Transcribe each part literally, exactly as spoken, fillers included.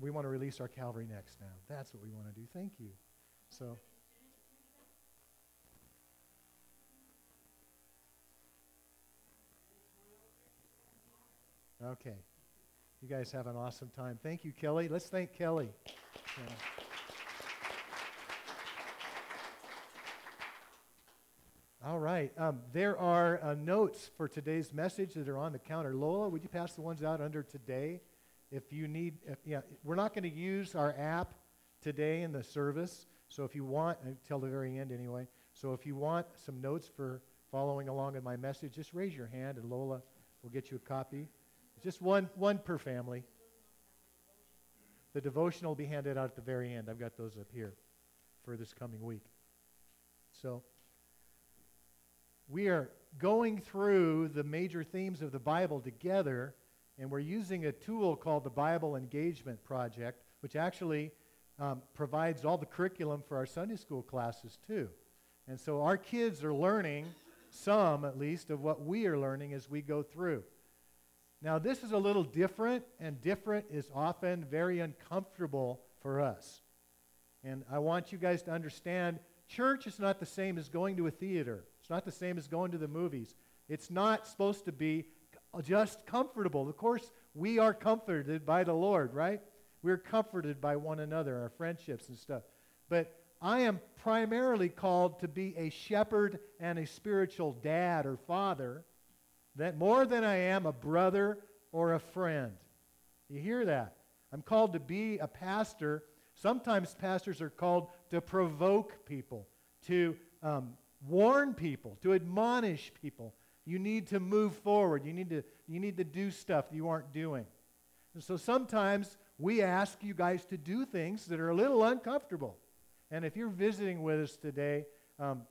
We want to release our Calvary Next now. That's what we want to do. Thank you. So, okay. You guys have an awesome time. Thank you, Kelly. Let's thank Kelly. Yeah. All right. Um, there are uh, notes for today's message that are on the counter. Lola, would you pass the ones out under today? If you need, if, yeah, we're not going to use our app today in the service. So if you want, until the very end anyway. So if you want some notes for following along in my message, just raise your hand and Lola will get you a copy. Just one, one per family. The devotional will be handed out at the very end. I've got those up here for this coming week. So we are going through the major themes of the Bible together, and we're using a tool called the Bible Engagement Project, which actually um, provides all the curriculum for our Sunday school classes too. And so our kids are learning some, at least, of what we are learning as we go through. Now, this is a little different, and different is often very uncomfortable for us. And I want you guys to understand, church is not the same as going to a theater. It's not the same as going to the movies. It's not supposed to be just comfortable. Of course, we are comforted by the Lord, right? We're comforted by one another, our friendships and stuff. But I am primarily called to be a shepherd and a spiritual dad or father, that more than I am a brother or a friend. You hear that? I'm called to be a pastor. Sometimes pastors are called to provoke people, to um, warn people, to admonish people. You need to move forward. You need to, you need to do stuff you aren't doing. And so sometimes we ask you guys to do things that are a little uncomfortable. And if you're visiting with us today, um,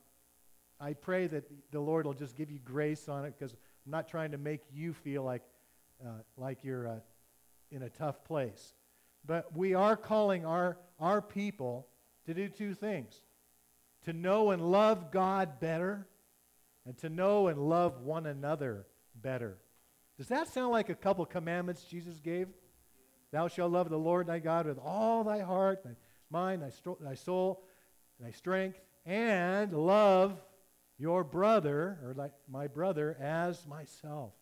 I pray that the Lord will just give you grace on it, because I'm not trying to make you feel like, uh, like you're uh, in a tough place. But we are calling our, our people to do two things: to know and love God better, and to know and love one another better. Does that sound like a couple commandments Jesus gave? Thou shalt love the Lord thy God with all thy heart, thy mind, thy, stro- thy soul, thy strength, and love your brother, or like my brother, as myself.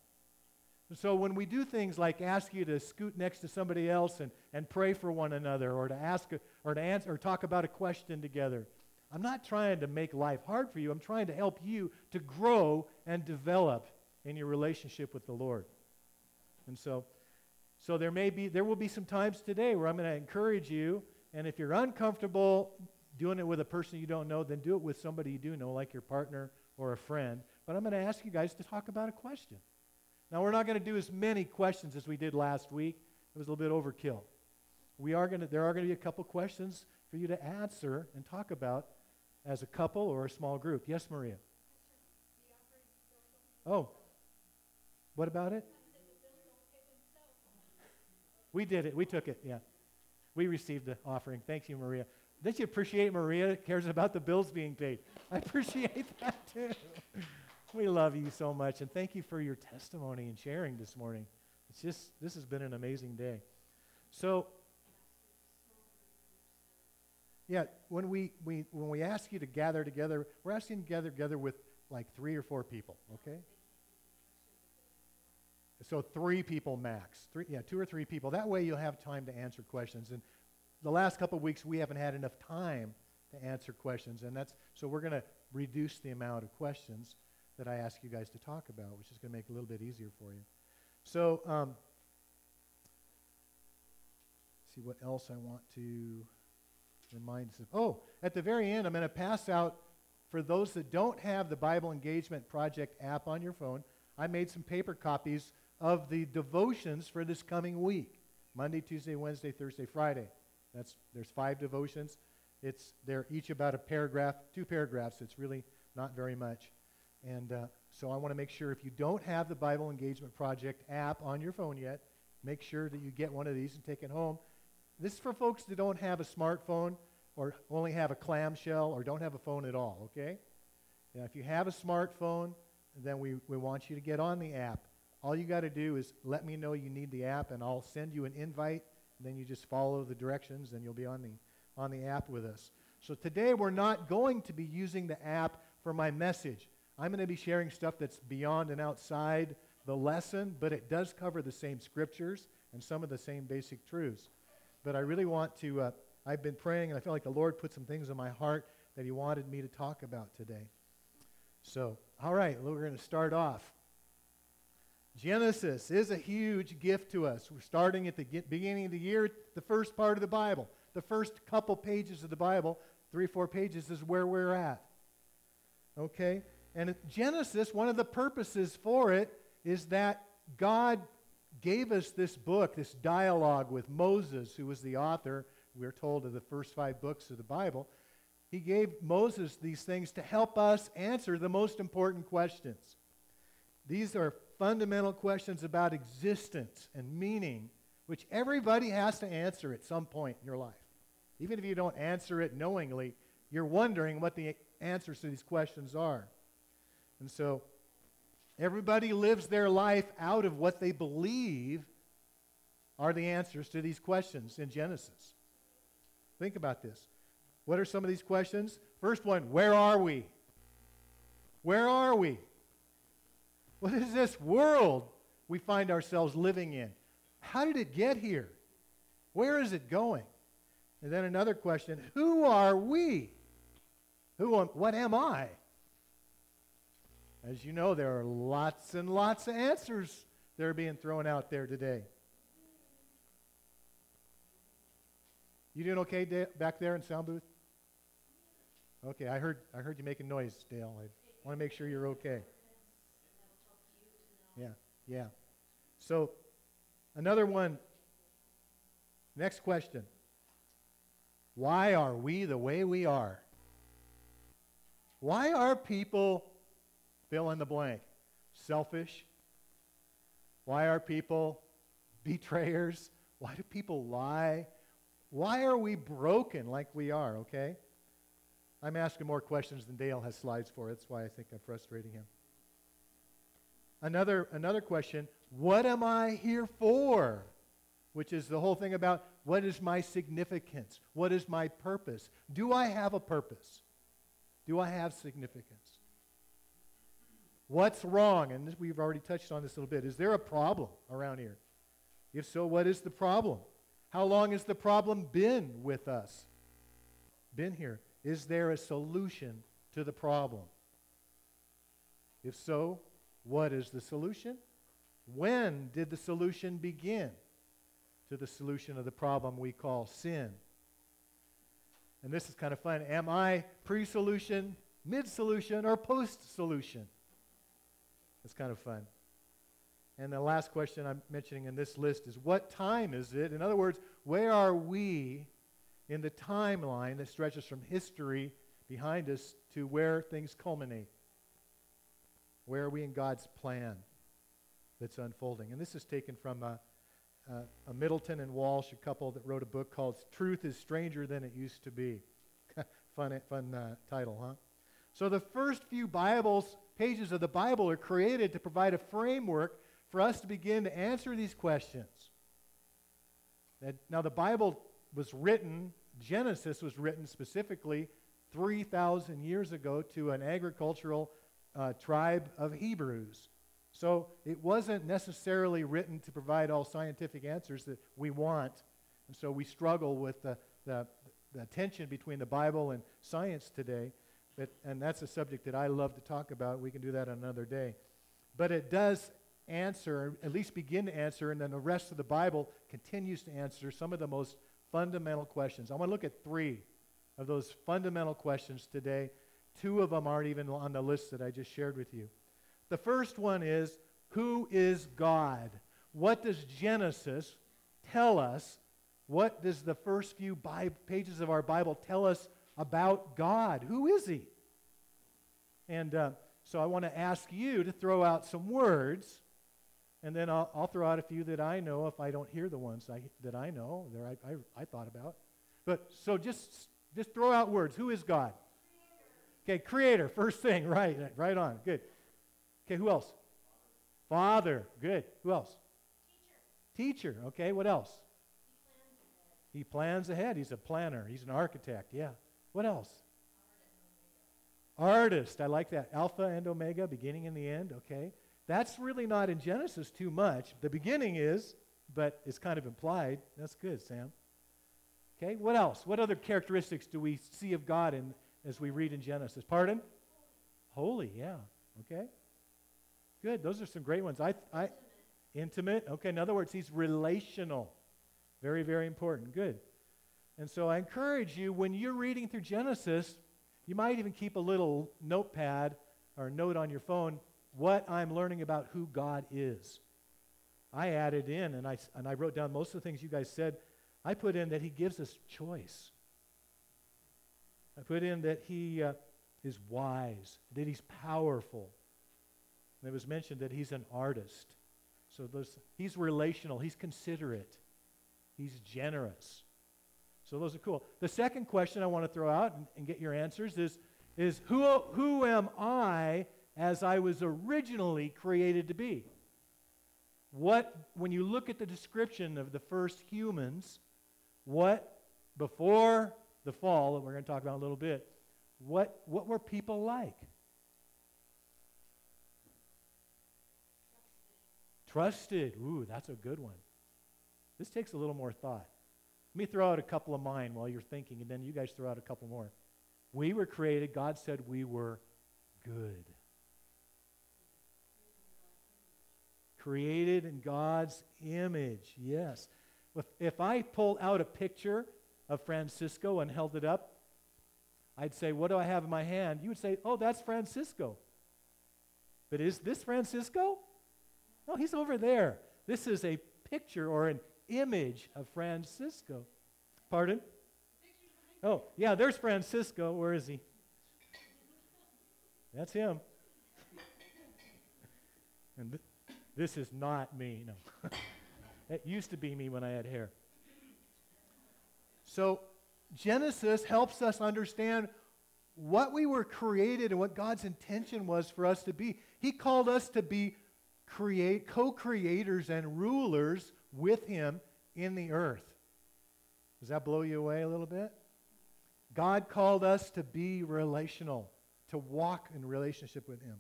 So when we do things like ask you to scoot next to somebody else and, and pray for one another, or to ask a, or to answer or talk about a question together, I'm not trying to make life hard for you. I'm trying to help you to grow and develop in your relationship with the Lord. And so, so there may be, there will be some times today where I'm going to encourage you, and if you're uncomfortable doing it with a person you don't know, then do it with somebody you do know, like your partner or a friend. But I'm going to ask you guys to talk about a question. Now, we're not going to do as many questions as we did last week. It was a little bit overkill. We are going to, there are going to be a couple questions for you to answer and talk about as a couple or a small group. Yes, Maria? Oh, what about it? We did it. We took it, yeah. We received the offering. Thank you, Maria. Don't you appreciate Maria cares about the bills being paid? I appreciate that, too. We love you so much, and thank you for your testimony and sharing this morning. It's just, this has been an amazing day. So, yeah, when we, we when we ask you to gather together, we're asking you to gather together with like three or four people, okay? So three people max. Three, yeah, two or three people. That way you'll have time to answer questions. And the last couple of weeks we haven't had enough time to answer questions, and that's so we're going to reduce the amount of questions that I ask you guys to talk about, which is going to make it a little bit easier for you. So, um, see what else I want to remind us of. Oh, at the very end, I'm going to pass out, for those that don't have the Bible Engagement Project app on your phone, I made some paper copies of the devotions for this coming week: Monday, Tuesday, Wednesday, Thursday, Friday. That's there's five devotions. It's they're each about a paragraph, two paragraphs. It's really not very much. And uh, so I want to make sure, if you don't have the Bible Engagement Project app on your phone yet, make sure that you get one of these and take it home. This is for folks that don't have a smartphone, or only have a clamshell, or don't have a phone at all, okay? Now, if you have a smartphone, then we, we want you to get on the app. All you got to do is let me know you need the app, and I'll send you an invite Then you just follow the directions and you'll be on the on the app with us. So today we're not going to be using the app for my message. I'm going to be sharing stuff that's beyond and outside the lesson, but it does cover the same scriptures and some of the same basic truths. But I really want to, uh, I've been praying and I feel like the Lord put some things in my heart that He wanted me to talk about today. So, all right, we're going to start off. Genesis is a huge gift to us. We're starting at the beginning of the year, the first part of the Bible. The first couple pages of the Bible, three, four pages, is where we're at. Okay? And Genesis, one of the purposes for it is that God gave us this book, this dialogue with Moses, who was the author, we're told, of the first five books of the Bible. He gave Moses these things to help us answer the most important questions. These are fundamental questions about existence and meaning, which everybody has to answer at some point in your life. Even if you don't answer it knowingly, you're wondering what the answers to these questions are. And so everybody lives their life out of what they believe are the answers to these questions in Genesis. Think about this. What are some of these questions? First one, where are we? Where are we? What is this world we find ourselves living in? How did it get here? Where is it going? And then another question, who are we? Who am, what am I? As you know, there are lots and lots of answers that are being thrown out there today. You doing okay, Dale, back there in sound booth? Okay, I heard I heard you making noise, Dale. I want to make sure you're okay. Yeah, yeah. So another one, next question. Why are we the way we are? Why are people, fill in the blank, selfish? Why are people betrayers? Why do people lie? Why are we broken like we are, okay? I'm asking more questions than Dale has slides for. That's why I think I'm frustrating him. Another, another question, what am I here for? Which is the whole thing about what is my significance? What is my purpose? Do I have a purpose? Do I have significance? What's wrong? And this, we've already touched on this a little bit. Is there a problem around here? If so, what is the problem? How long has the problem been with us? Been here. Is there a solution to the problem? If so, what is the solution? When did the solution begin to the solution of the problem we call sin? And this is kind of fun. Am I pre-solution, mid-solution, or post-solution? It's kind of fun. And the last question I'm mentioning in this list is, what time is it? In other words, where are we in the timeline that stretches from history behind us to where things culminate? Where are we in God's plan that's unfolding? And this is taken from a, a, a Middleton and Walsh, a couple that wrote a book called Truth is Stranger Than It Used to Be. fun fun uh, title, huh? So the first few Bibles, pages of the Bible are created to provide a framework for us to begin to answer these questions. That, now the Bible was written, Genesis was written specifically three thousand years ago to an agricultural uh, tribe of Hebrews. So it wasn't necessarily written to provide all scientific answers that we want. And so we struggle with the, the, the tension between the Bible and science today. But, and that's a subject that I love to talk about. We can do that another day. But it does answer, at least begin to answer, and then the rest of the Bible continues to answer some of the most fundamental questions. I want to look at three of those fundamental questions today. Two of them aren't even on the list that I just shared with you. The first one is, who is God? What does Genesis tell us? What does the first few bi- pages of our Bible tell us about God? Who is He? And uh, so I want to ask you to throw out some words, and then I'll, I'll throw out a few that I know if I don't hear the ones I, that I know, that I, I, I thought about. But so just, just throw out words. Who is God? Okay, Creator, first thing, right, right on, good. Okay, who else? Father. Father, good. Who else? Teacher. Teacher, okay, what else? He planned He plans ahead. He's a planner. He's an architect. Yeah. What else? Artist. I like that. Alpha and Omega, beginning and the end. Okay. That's really not in Genesis too much. The beginning is, but it's kind of implied. That's good, Sam. Okay. What else? What other characteristics do we see of God in as we read in Genesis? Pardon? Holy. Yeah. Okay. Good. Those are some great ones. I, I, intimate. Okay. In other words, he's relational. Very, very important. Good. And so I encourage you, when you're reading through Genesis, you might even keep a little notepad or note on your phone, what I'm learning about who God is. I added in, and I, and I wrote down most of the things you guys said. I put in that he gives us choice. I put in that he uh, is wise, that he's powerful. And it was mentioned that he's an artist. So those, he's relational. He's considerate. He's generous. So those are cool. The second question I want to throw out and, and get your answers is, is who, who am I as I was originally created to be? What, when you look at the description of the first humans, what, before the fall, that we're going to talk about in a little bit, what, what were people like? Trusted. Ooh, that's a good one. This takes a little more thought. Let me throw out a couple of mine while you're thinking, and then you guys throw out a couple more. We were created, God said we were good. Created in God's image, yes. If, if I pulled out a picture of Francisco and held it up, I'd say, what do I have in my hand? You would say, oh, that's Francisco. But is this Francisco? No, he's over there. This is a picture or an image of Francisco. Pardon? Oh, yeah, there's Francisco. Where is he? That's him. And th- this is not me. No. It used to be me when I had hair. So Genesis helps us understand what we were created and what God's intention was for us to be. He called us to be create co-creators and rulers with him in the earth. Does that blow you away a little bit? God called us to be relational, to walk in relationship with him.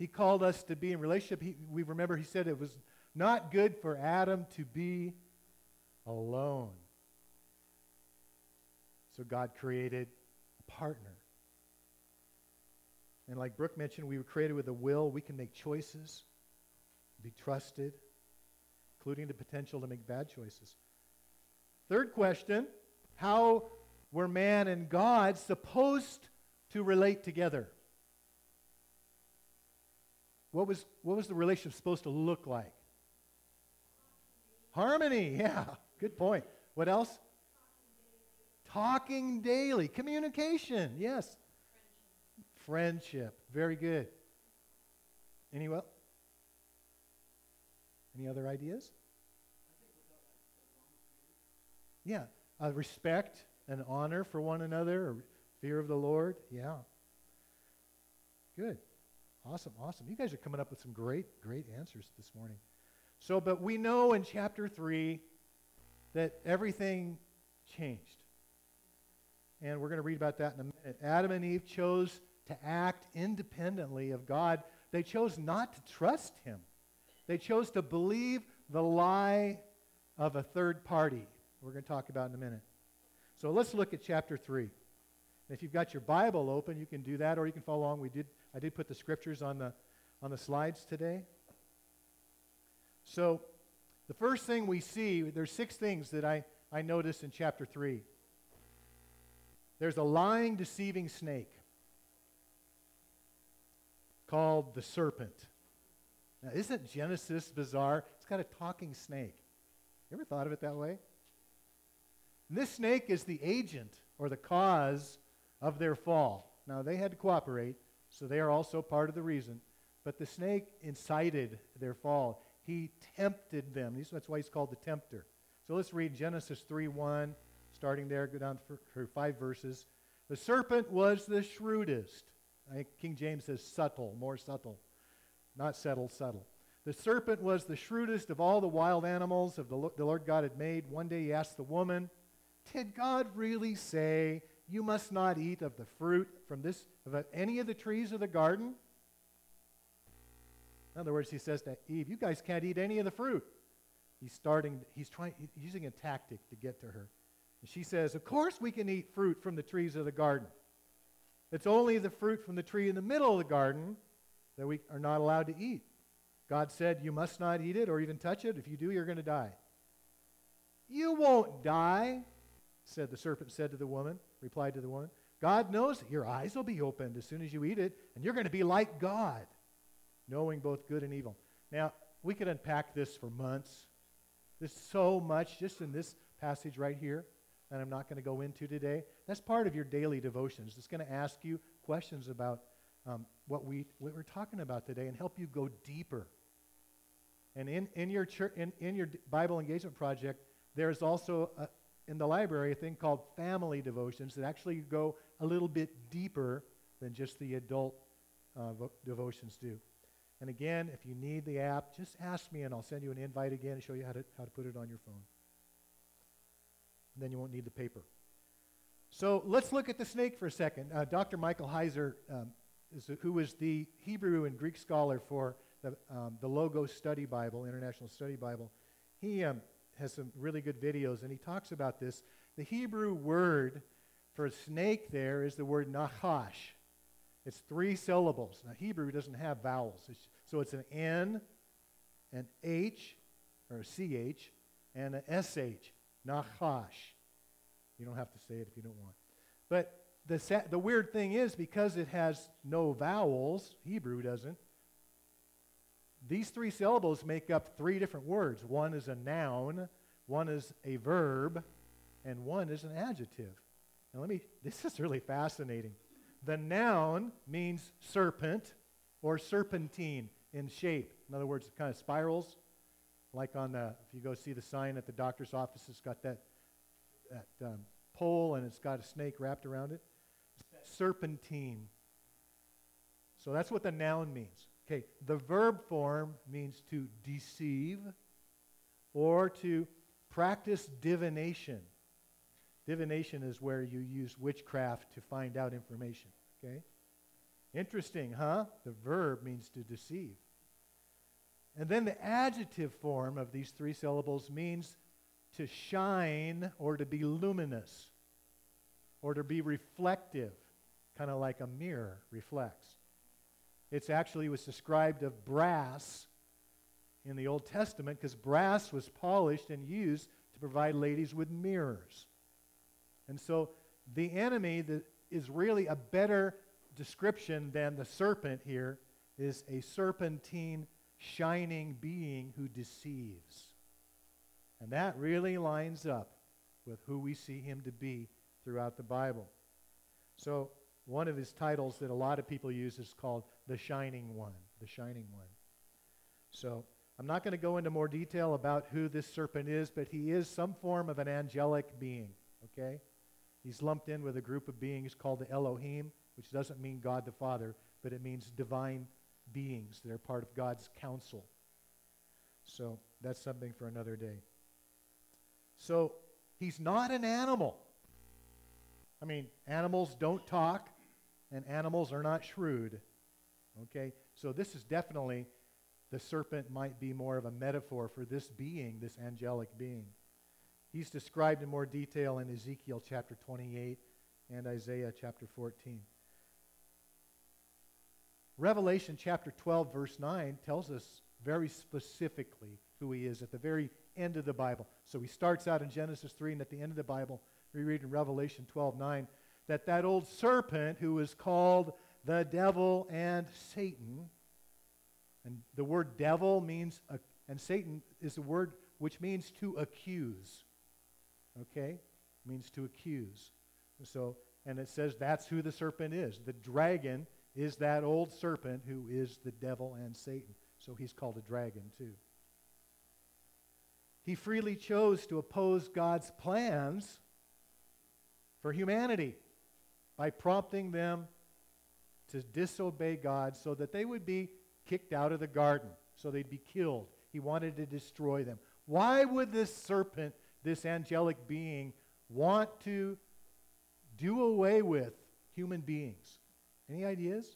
He called us to be in relationship. He, we remember he said it was not good for Adam to be alone. So God created a partner. And like Brooke mentioned, we were created with a will. We can make choices, be trusted, including the potential to make bad choices. Third question, how were man and God supposed to relate together? What was, what was the relationship supposed to look like? Harmony, yeah, good point. What else? Talking daily, communication, yes. Friendship. Very good. Any, well, any other ideas? Yeah. Uh, respect and honor for one another, or fear of the Lord. Yeah. Good. Awesome, awesome. You guys are coming up with some great, great answers this morning. So, but we know in chapter three that everything changed. And we're going to read about that in a minute. Adam and Eve chose to act independently of God. They chose not to trust him. They chose to believe the lie of a third party. We're going to talk about in a minute. So let's look at chapter three. And if you've got your Bible open, you can do that, or you can follow along. We did I did put the scriptures on the on the slides today. So the first thing we see, there's six things that I, I noticed in chapter three. There's a lying, deceiving snake called the serpent. Now, isn't Genesis bizarre? It's got a talking snake. You ever thought of it that way? And this snake is the agent or the cause of their fall. Now, they had to cooperate, so they are also part of the reason. But the snake incited their fall. He tempted them. That's why he's called the tempter. So let's read Genesis three one, starting there, go down for five verses. The serpent was the shrewdest. I, King James says subtle, more subtle. Not settle, subtle. The serpent was the shrewdest of all the wild animals of the, the Lord God had made. One day he asked the woman, "Did God really say, you must not eat of the fruit from this, of any of the trees of the garden?" In other words, he says to Eve, "You guys can't eat any of the fruit." He's starting, he's trying, he's using a tactic to get to her. And she says, "Of course we can eat fruit from the trees of the garden. It's only the fruit from the tree in the middle of the garden that we are not allowed to eat. God said you must not eat it or even touch it. If you do, you're going to die." "You won't die," said the serpent, said to the woman, replied to the woman. "God knows that your eyes will be opened as soon as you eat it, and you're going to be like God, knowing both good and evil." Now, we could unpack this for months. There's so much just in this passage right here that I'm not going to go into today. That's part of your daily devotions. It's going to ask you questions about um, what, we, what we're talking about today and help you go deeper. And in, in, your, church, in, in your Bible Engagement Project, there's also a, in the library a thing called family devotions that actually go a little bit deeper than just the adult uh, vo- devotions do. And again, if you need the app, just ask me and I'll send you an invite again and show you how to, how to put it on your phone. And then you won't need the paper. So let's look at the snake for a second. Uh, Doctor Michael Heiser, um, is, who was the Hebrew and Greek scholar for the, um, the Logos Study Bible, International Study Bible, he um, has some really good videos and he talks about this. The Hebrew word for snake there is the word nachash. It's three syllables. Now, Hebrew doesn't have vowels. It's, so it's an N, an H, or a C H, and an S H, nachash. You don't have to say it if you don't want. But the sa- the weird thing is, because it has no vowels, Hebrew doesn't, these three syllables make up three different words. One is a noun, one is a verb, and one is an adjective. Now, let me, this is really fascinating. The noun means serpent or serpentine in shape. In other words, it kind of spirals. Like on the, if you go see the sign at the doctor's office, it's got that, that um, pole and it's got a snake wrapped around it. Serpentine. So that's what the noun means. Okay, the verb form means to deceive or to practice divination. Divination is where you use witchcraft to find out information, okay? Interesting, huh? The verb means to deceive. And then the adjective form of these three syllables means to shine or to be luminous or to be reflective, kind of like a mirror reflects. It's actually was described of brass in the Old Testament because brass was polished and used to provide ladies with mirrors. And so the enemy that is really a better description than the serpent here is a serpentine, shining being who deceives. And that really lines up with who we see him to be throughout the Bible. So one of his titles that a lot of people use is called The Shining One. The Shining One. So I'm not going to go into more detail about who this serpent is, but he is some form of an angelic being, okay? He's lumped in with a group of beings called the Elohim, which doesn't mean God the Father, but it means divine beings. They're part of God's counsel. So that's something for another day. So he's not an animal. I mean, animals don't talk, and animals are not shrewd. Okay? So this is definitely, the serpent might be more of a metaphor for this being, this angelic being. He's described in more detail in Ezekiel chapter twenty-eight and Isaiah chapter fourteen. Revelation chapter twelve verse nine tells us very specifically who he is at the very end of the Bible. So he starts out in Genesis three, and at the end of the Bible, we read in Revelation twelve nine that that old serpent who is called the devil and Satan, and the word devil means, uh, and Satan is the word which means to accuse. Okay? Means to accuse. So, and it says that's who the serpent is. The dragon is that old serpent who is the devil and Satan. So he's called a dragon too. He freely chose to oppose God's plans for humanity by prompting them to disobey God so that they would be kicked out of the garden. so they'd be killed. He wanted to destroy them. Why would this serpent, this angelic being, want to do away with human beings? Any ideas?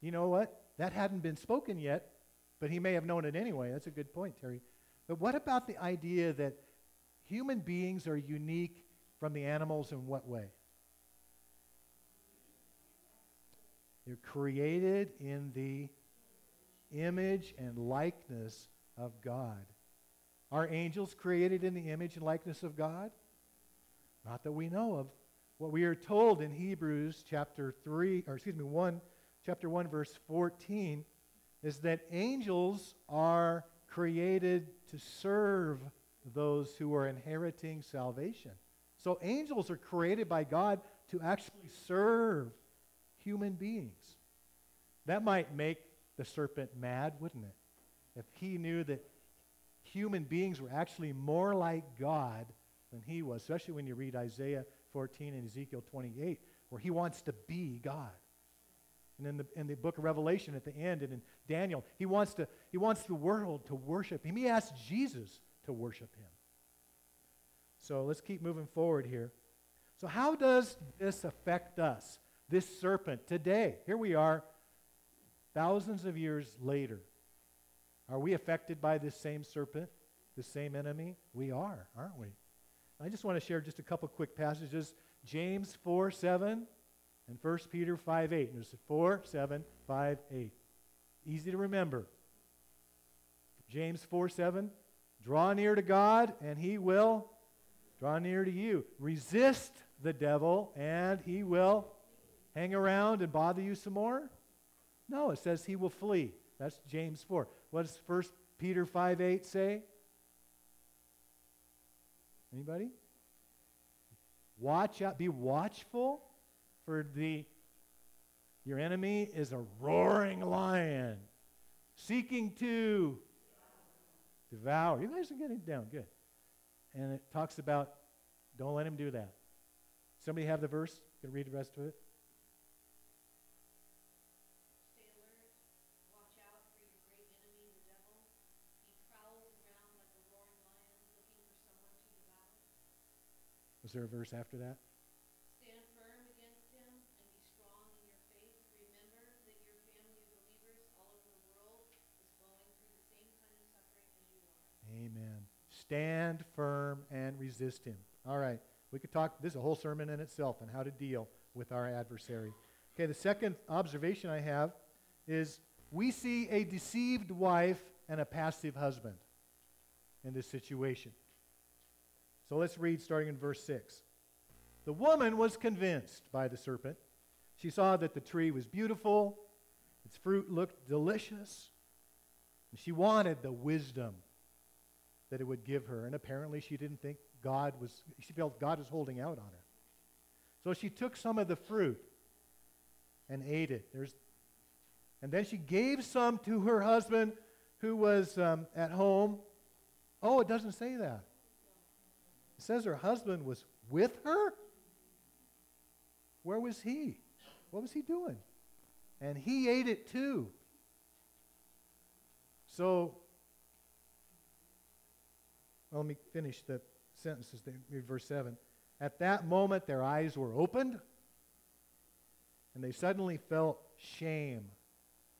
You know what? That hadn't been spoken yet, but he may have known it anyway. That's a good point, Terry. But what about the idea that human beings are unique from the animals in what way? They're created in the image and likeness of God. Are angels created in the image and likeness of God? Not that we know of. What we are told in Hebrews chapter three, or excuse me, one. Chapter one, verse fourteen, is that angels are created to serve those who are inheriting salvation. So angels are created by God to actually serve human beings. That might make the serpent mad, wouldn't it? If he knew that human beings were actually more like God than he was, especially when you read Isaiah fourteen and Ezekiel twenty-eight, where he wants to be God. And in the, in the book of Revelation at the end, and in Daniel, he wants to he wants the world to worship him. He asked Jesus to worship him. So let's keep moving forward here. So how does this affect us, this serpent, today? Here we are, thousands of years later. Are we affected by this same serpent, this same enemy? We are, aren't we? I just want to share just a couple quick passages. James four seven. And First Peter five eight. And there's four, seven, five, eight. Easy to remember. James four seven. Draw near to God, and he will draw near to you. Resist the devil, and he will hang around and bother you some more? No, it says he will flee. That's James four. What does First Peter five eight say? Anybody? Watch out. Be watchful. For the, your enemy is a roaring lion, seeking to devour. You guys are getting it down, good. And it talks about, don't let him do that. Somebody have the verse? You can read the rest of it. Stay alert. Watch out for your great enemy, the devil. He prowls around like a roaring lion, looking for someone to devour. Was there a verse after that? Amen. Stand firm and resist him. All right. We could talk, this is a whole sermon in itself on how to deal with our adversary. Okay, the second observation I have is we see a deceived wife and a passive husband in this situation. So let's read starting in verse six. The woman was convinced by the serpent. She saw that the tree was beautiful, its fruit looked delicious, and she wanted the wisdom that it would give her. And apparently she didn't think God was, she felt God was holding out on her. So she took some of the fruit and ate it. There's, and then she gave some to her husband who was um, at home. Oh, it doesn't say that. It says her husband was with her? Where was he? What was he doing? And he ate it too. So, let me finish the sentences, verse seven. At that moment, their eyes were opened, and they suddenly felt shame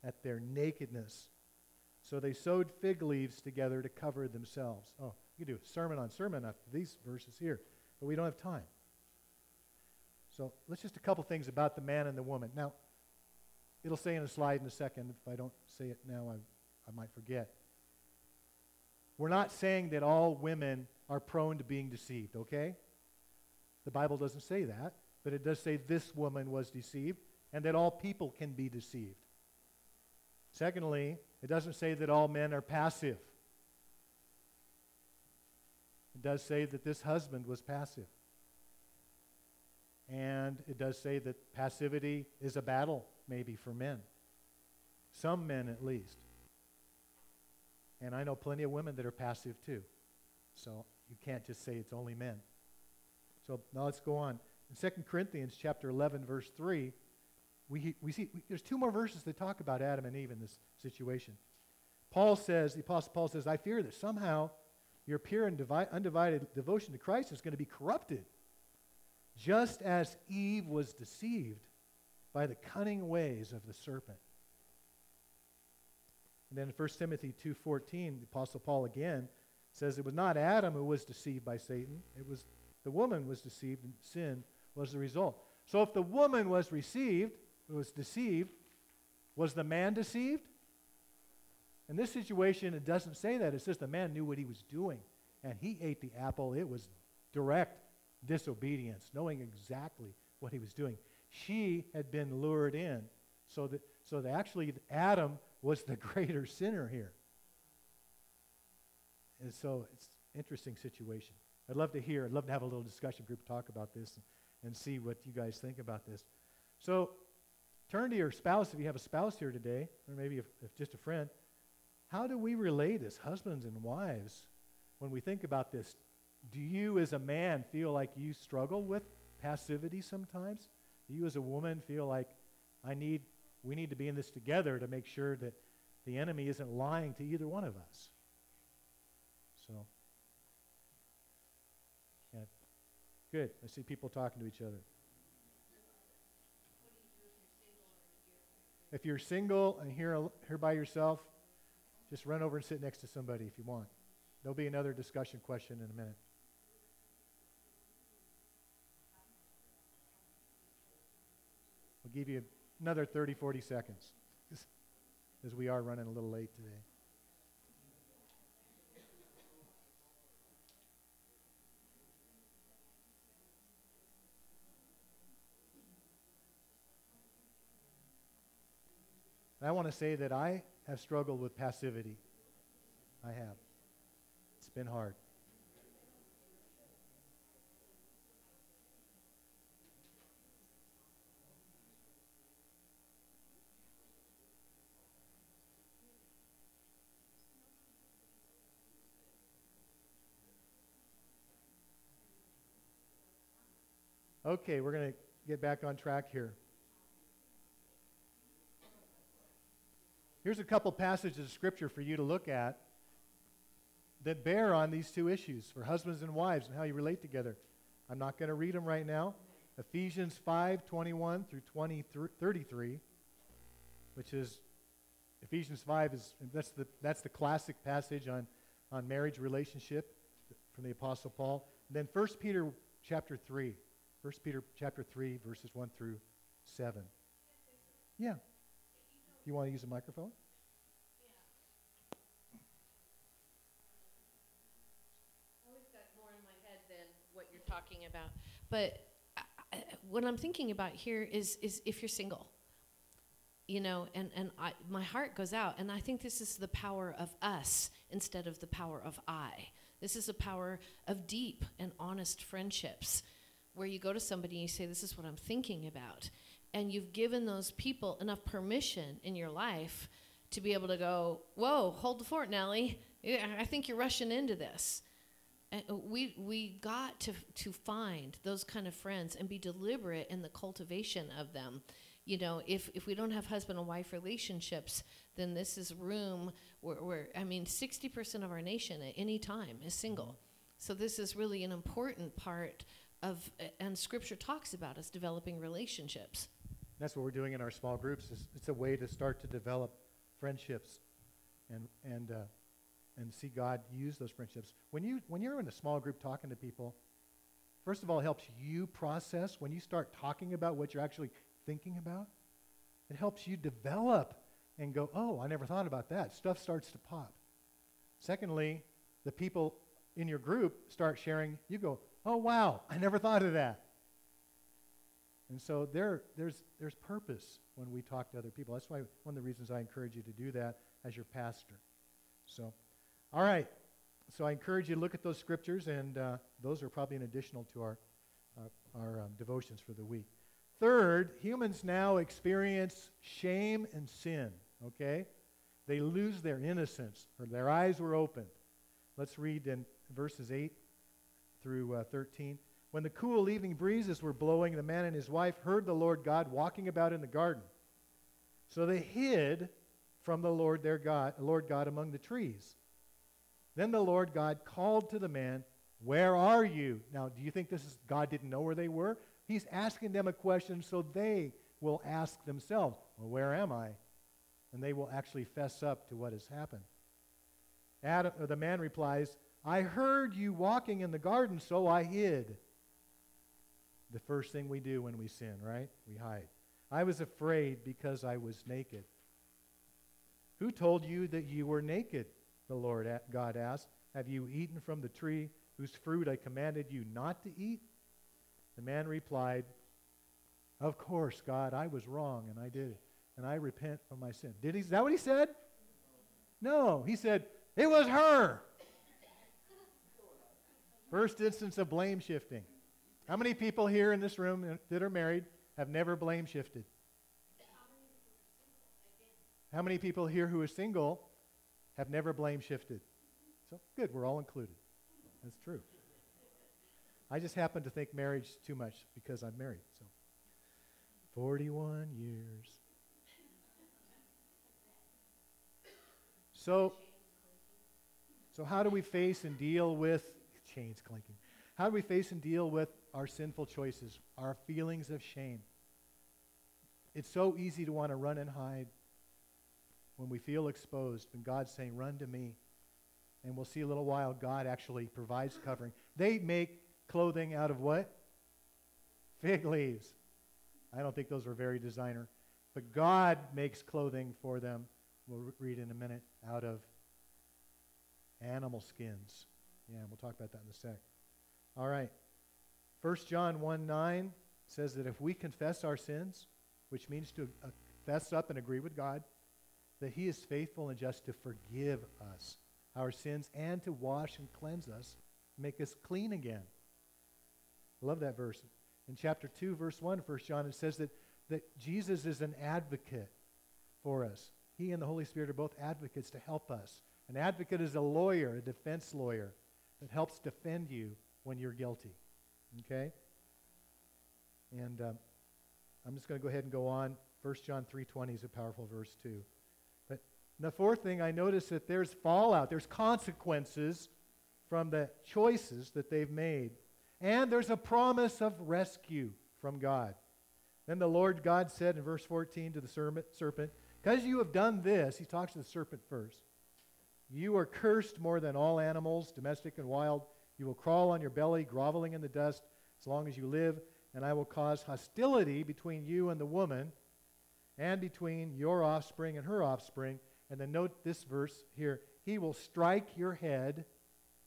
at their nakedness. So they sewed fig leaves together to cover themselves. Oh, you could do a sermon on sermon after these verses here, but we don't have time. So let's just a couple things about the man and the woman. Now, it'll say in a slide in a second. If I don't say it now, I, I might forget. We're not saying that all women are prone to being deceived, okay? The Bible doesn't say that, but it does say this woman was deceived and that all people can be deceived. Secondly, it doesn't say that all men are passive. It does say that this husband was passive. And it does say that passivity is a battle, maybe, for men. Some men, at least. And I know plenty of women that are passive too. So you can't just say it's only men. So now let's go on. In Second Corinthians chapter eleven, verse three, we, we see we, there's two more verses that talk about Adam and Eve in this situation. Paul says, the Apostle Paul says, I fear that somehow your pure and divi- undivided devotion to Christ is going to be corrupted, just as Eve was deceived by the cunning ways of the serpent. And then in First Timothy two fourteen, the Apostle Paul again says it was not Adam who was deceived by Satan. It was the woman was deceived, and sin was the result. So if the woman was received, was deceived, was the man deceived? In this situation, it doesn't say that. It says the man knew what he was doing, and he ate the apple. It was direct disobedience, knowing exactly what he was doing. She had been lured in, so that so that actually Adam was the greater sinner here. And so it's an interesting situation. I'd love to hear, I'd love to have a little discussion group talk about this and, and see what you guys think about this. So turn to your spouse if you have a spouse here today, or maybe if, if just a friend. How do we relay this, husbands and wives, when we think about this? Do you as a man feel like you struggle with passivity sometimes? Do you as a woman feel like I need, we need to be in this together to make sure that the enemy isn't lying to either one of us? So, yeah. Good. I see people talking to each other. If you're single and here, here by yourself, just run over and sit next to somebody if you want. There'll be another discussion question in a minute. We'll give you another thirty, forty seconds because we are running a little late today. And I want to say that I have struggled with passivity. I have. It's been hard. Okay, we're going to get back on track here. Here's a couple passages of Scripture for you to look at that bear on these two issues for husbands and wives and how you relate together. I'm not going to read them right now. Ephesians five twenty-one through twenty thirty-three, which is Ephesians five is that's the that's the classic passage on, on marriage relationship from the Apostle Paul. And then First Peter chapter three. First Peter chapter three, verses one through seven. Yeah. You want to use a microphone? Yeah. I always got more in my head than what you're talking about. But I, I, what I'm thinking about here is is if you're single, you know, and, and I, my heart goes out. And I think this is the power of us instead of the power of I. This is the power of deep and honest friendships where you go to somebody and you say, this is what I'm thinking about. And you've given those people enough permission in your life to be able to go, whoa, hold the fort, Nellie. I think you're rushing into this. And we we got to to find those kind of friends and be deliberate in the cultivation of them. You know, if, if we don't have husband and wife relationships, then this is room where, where I mean, sixty percent of our nation at any time is single. So this is really an important part of, and Scripture talks about us developing relationships. That's what we're doing in our small groups. It's, it's a way to start to develop friendships, and and uh, and see God use those friendships. When you when you're in a small group talking to people, first of all, it helps you process. When you start talking about what you're actually thinking about, it helps you develop and go, oh, I never thought about that. Stuff starts to pop. Secondly, the people in your group start sharing. You go, oh wow, I never thought of that. And so there, there's there's purpose when we talk to other people. That's why one of the reasons I encourage you to do that as your pastor. So, all right. So I encourage you to look at those scriptures, and uh, those are probably an additional to our uh, our um, devotions for the week. Third, humans now experience shame and sin. Okay, They lose their innocence, or their eyes were opened. Let's read in verses eight through thirteen. When the cool evening breezes were blowing, the man and his wife heard the Lord God walking about in the garden. So they hid from the Lord their God, Lord God among the trees. Then the Lord God called to the man, "Where are you?" Now, do you think this is God didn't know where they were? He's asking them a question so they will ask themselves, "Well, where am I?" And they will actually fess up to what has happened. Adam, or the man replies, "I heard you walking in the garden, so I hid." The first thing we do when we sin, right? We hide. "I was afraid because I was naked." "Who told you that you were naked?" the Lord God asked. "Have you eaten from the tree whose fruit I commanded you not to eat?" The man replied, "Of course, God, I was wrong, and I did it, and I repent of my sin." Did he? Is that what he said? No. He said, "It was her." First instance of blame shifting. How many people here in this room that are married have never blame shifted? How many people here who are single have never blame shifted? So, good, we're all included. That's true. I just happen to think marriage too much because I'm married. So, forty-one years. So, so how do we face and deal with, chains clinking, how do we face and deal with our sinful choices, our feelings of shame? It's so easy to want to run and hide when we feel exposed, when God's saying, "Run to me." And we'll see a little while, God actually provides covering. They make clothing out of what? Fig leaves. I don't think those were very designer. But God makes clothing for them, we'll read in a minute, out of animal skins. Yeah, we'll talk about that in a sec. All right. First John one nine says that if we confess our sins, which means to uh, fess up and agree with God, that He is faithful and just to forgive us our sins and to wash and cleanse us, make us clean again. I love that verse. In chapter two, verse one, First John, it says that, that Jesus is an advocate for us. He and the Holy Spirit are both advocates to help us. An advocate is a lawyer, a defense lawyer, that helps defend you when you're guilty. Okay? And um, I'm just going to go ahead and go on. First John three twenty is a powerful verse too. The fourth thing I noticed that there's fallout, there's consequences from the choices that they've made. And there's a promise of rescue from God. Then the Lord God said in verse fourteen to the serpent, "Because you have done this," he talks to the serpent first, "you are cursed more than all animals, domestic and wild. You will crawl on your belly, groveling in the dust as long as you live, and I will cause hostility between you and the woman, and between your offspring and her offspring." And then note this verse here. "He will strike your head,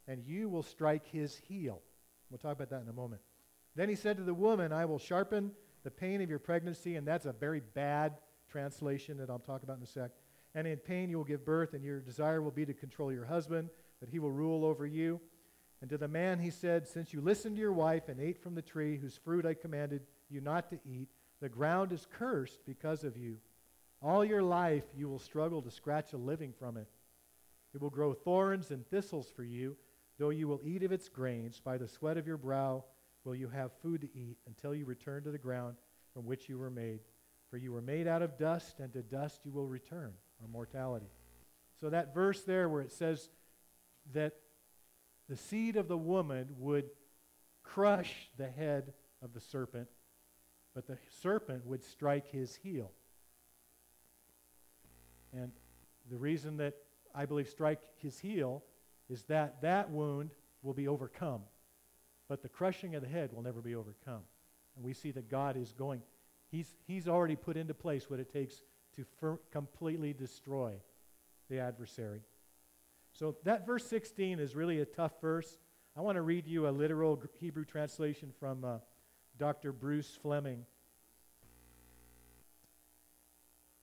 and you will strike his heel." We'll talk about that in a moment. Then he said to the woman, "I will sharpen the pain of your pregnancy." And that's a very bad translation that I'll talk about in a sec. "And in pain you will give birth, and your desire will be to control your husband, that he will rule over you." And to the man he said, "Since you listened to your wife and ate from the tree whose fruit I commanded you not to eat, the ground is cursed because of you. All your life you will struggle to scratch a living from it. It will grow thorns and thistles for you, though you will eat of its grains. By the sweat of your brow will you have food to eat until you return to the ground from which you were made. For you were made out of dust, and to dust you will return," or mortality. So that verse there where it says that the seed of the woman would crush the head of the serpent, but the serpent would strike his heel. And the reason that I believe strike his heel is that that wound will be overcome. But the crushing of the head will never be overcome. And we see that God is going, he's, he's already put into place what it takes to fir- completely destroy the adversary. So that verse sixteen is really a tough verse. I want to read you a literal Hebrew translation from uh, Doctor Bruce Fleming.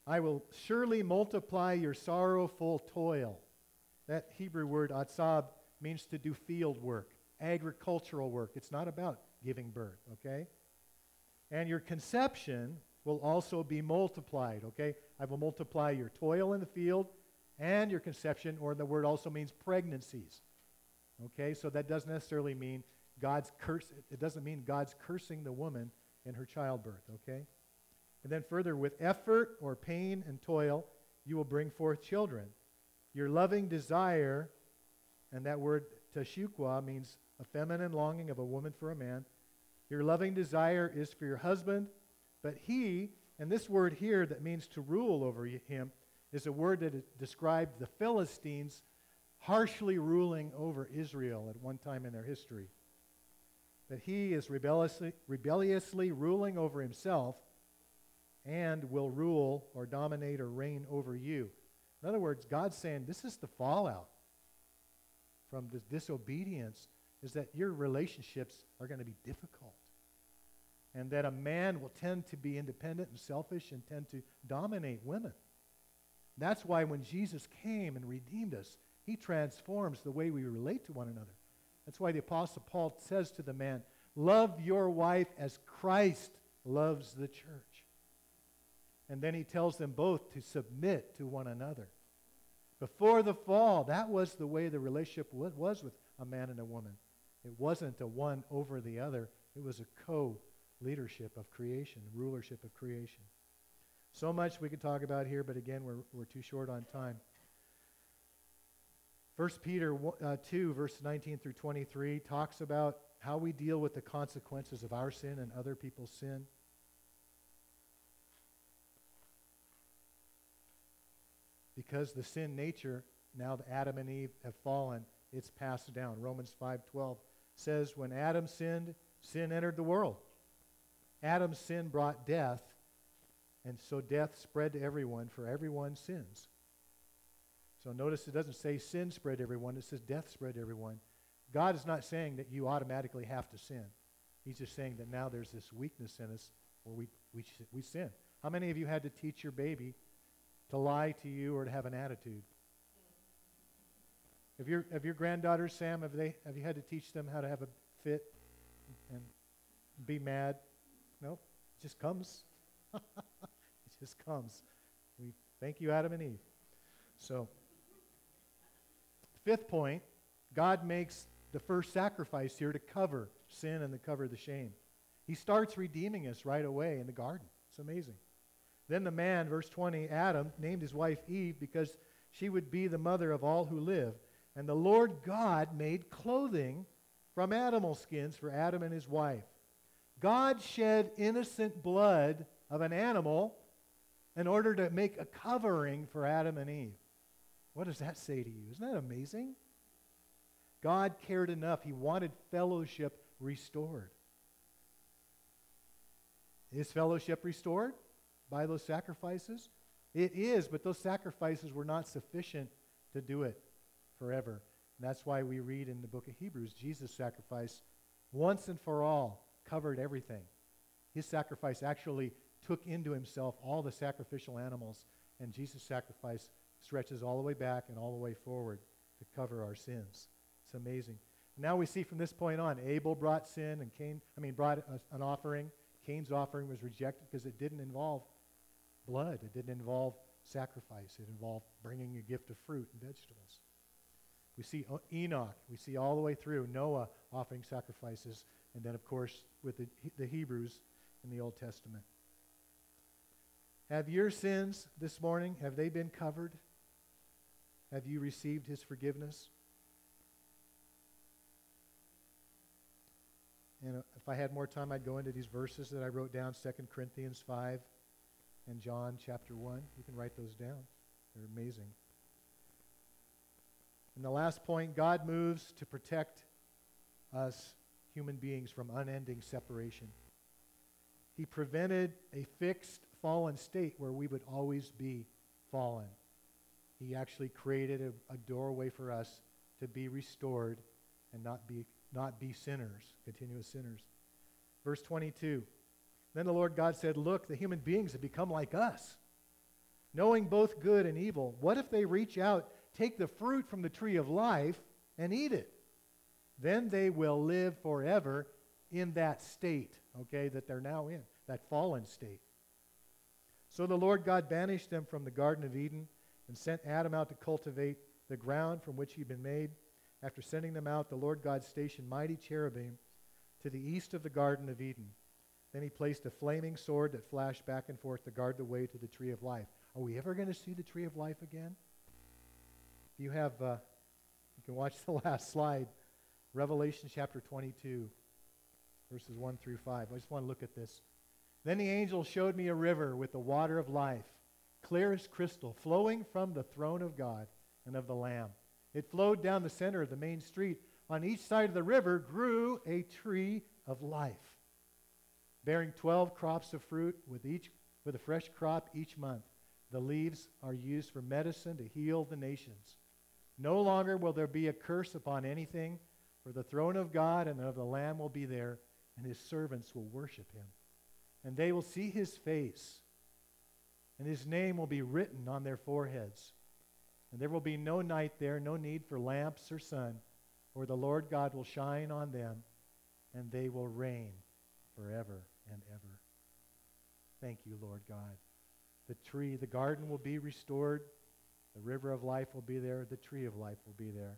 "I will surely multiply your sorrowful toil." That Hebrew word, atzab, means to do field work, agricultural work. It's not about giving birth, okay? "And your conception will also be multiplied," okay? "I will multiply your toil in the field and your conception, or the word also means pregnancies. Okay, so that doesn't necessarily mean God's curse. It doesn't mean God's cursing the woman in her childbirth, okay? And then further, with effort or pain and toil, you will bring forth children. Your loving desire, and that word tashukwa means a feminine longing of a woman for a man. Your loving desire is for your husband, but he, and this word here that means to rule over him, is a word that described the Philistines harshly ruling over Israel at one time in their history. That he is rebelliously, rebelliously ruling over himself and will rule or dominate or reign over you. In other words, God's saying this is the fallout from this disobedience, is that your relationships are going to be difficult. And that a man will tend to be independent and selfish and tend to dominate women. That's why when Jesus came and redeemed us, he transforms the way we relate to one another. That's why the Apostle Paul says to the man, love your wife as Christ loves the church. And then he tells them both to submit to one another. Before the fall, that was the way the relationship was with a man and a woman. It wasn't a one over the other. It was a co-leadership of creation, rulership of creation. So much we could talk about here, but again, we're, we're too short on time. First Peter two, verse nineteen through twenty-three, talks about how we deal with the consequences of our sin and other people's sin. Because the sin nature, now that Adam and Eve have fallen, it's passed down. Romans five twelve says, when Adam sinned, sin entered the world. Adam's sin brought death, and so death spread to everyone, for everyone sins. So notice it doesn't say sin spread everyone, it says death spread everyone. God is not saying that you automatically have to sin. He's just saying that now there's this weakness in us where we, we, we sin. How many of you had to teach your baby to lie to you or to have an attitude? Have your, have your granddaughters, Sam, have they have you had to teach them how to have a fit and be mad? Nope, it just comes. It just comes. We thank you, Adam and Eve. So, fifth point, God makes the first sacrifice here to cover sin and to cover the shame. He starts redeeming us right away in the garden. It's amazing. Then the man, verse twenty, Adam, named his wife Eve because she would be the mother of all who live. And the Lord God made clothing from animal skins for Adam and his wife. God shed innocent blood of an animal in order to make a covering for Adam and Eve. What does that say to you? Isn't that amazing? God cared enough. He wanted fellowship restored. Is fellowship restored by those sacrifices? It is, but those sacrifices were not sufficient to do it forever. And that's why we read in the book of Hebrews, Jesus' sacrifice once and for all covered everything. His sacrifice actually took into himself all the sacrificial animals, and Jesus' sacrifice stretches all the way back and all the way forward to cover our sins. It's amazing. Now we see from this point on, Abel brought sin, and Cain, I mean, brought a, an offering. Cain's offering was rejected because it didn't involve blood. It didn't involve sacrifice. It involved bringing a gift of fruit and vegetables. We see Enoch. We see all the way through Noah offering sacrifices, and then, of course, with the, the Hebrews in the Old Testament. Have your sins this morning, have they been covered? Have you received his forgiveness? And if I had more time, I'd go into these verses that I wrote down, Second Corinthians five and John chapter one. You can write those down. They're amazing. And the last point, God moves to protect us human beings from unending separation. He prevented a fixed fallen state where we would always be fallen. He actually created a, a doorway for us to be restored and not be not be sinners, continuous sinners. Verse twenty-two, then the Lord God said, look, the human beings have become like us, knowing both good and evil. What if they reach out, take the fruit from the tree of life, and eat it? Then they will live forever in that state, okay, that they're now in, that fallen state. So the Lord God banished them from the Garden of Eden and sent Adam out to cultivate the ground from which he'd been made. After sending them out, the Lord God stationed mighty cherubim to the east of the Garden of Eden. Then he placed a flaming sword that flashed back and forth to guard the way to the tree of life. Are we ever going to see the tree of life again? You have, uh, you can watch the last slide, Revelation chapter twenty-two, verses one through five. I just want to look at this. Then the angel showed me a river with the water of life, clear as crystal, flowing from the throne of God and of the Lamb. It flowed down the center of the main street. On each side of the river grew a tree of life, bearing twelve crops of fruit with each with a fresh crop each month. The leaves are used for medicine to heal the nations. No longer will there be a curse upon anything, for the throne of God and of the Lamb will be there, and his servants will worship him. And they will see his face, and his name will be written on their foreheads. And there will be no night there, no need for lamps or sun, for the Lord God will shine on them, and they will reign forever and ever. Thank you, Lord God. The tree, the garden will be restored. The river of life will be there. The tree of life will be there.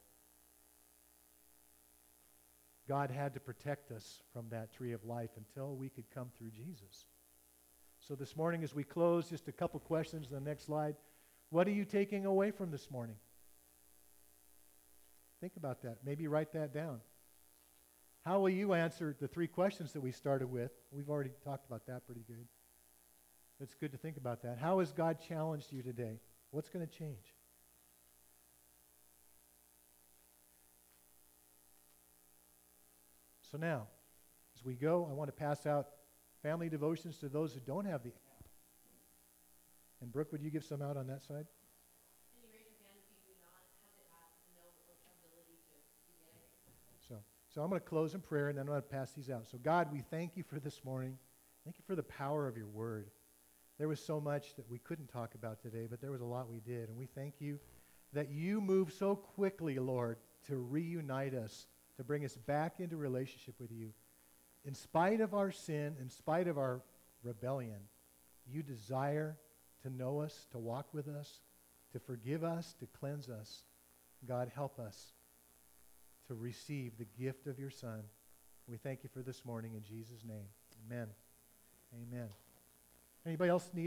God had to protect us from that tree of life until we could come through Jesus. So this morning as we close, just a couple questions on the next slide. What are you taking away from this morning? Think about that. Maybe write that down. How will you answer the three questions that we started with? We've already talked about that pretty good. It's good to think about that. How has God challenged you today? What's going to change? So now, as we go, I want to pass out family devotions to those who don't have the app. And Brooke, would you give some out on that side? Can you raise your hand if you do not have the app and no ability to begin? So, so I'm going to close in prayer, and then I'm going to pass these out. So God, we thank you for this morning. Thank you for the power of your word. There was so much that we couldn't talk about today, but there was a lot we did. And we thank you that you moved so quickly, Lord, to reunite us, to bring us back into relationship with you. In spite of our sin, in spite of our rebellion, you desire to know us, to walk with us, to forgive us, to cleanse us. God, help us to receive the gift of your Son. We thank you for this morning in Jesus' name. Amen. Amen. Anybody else need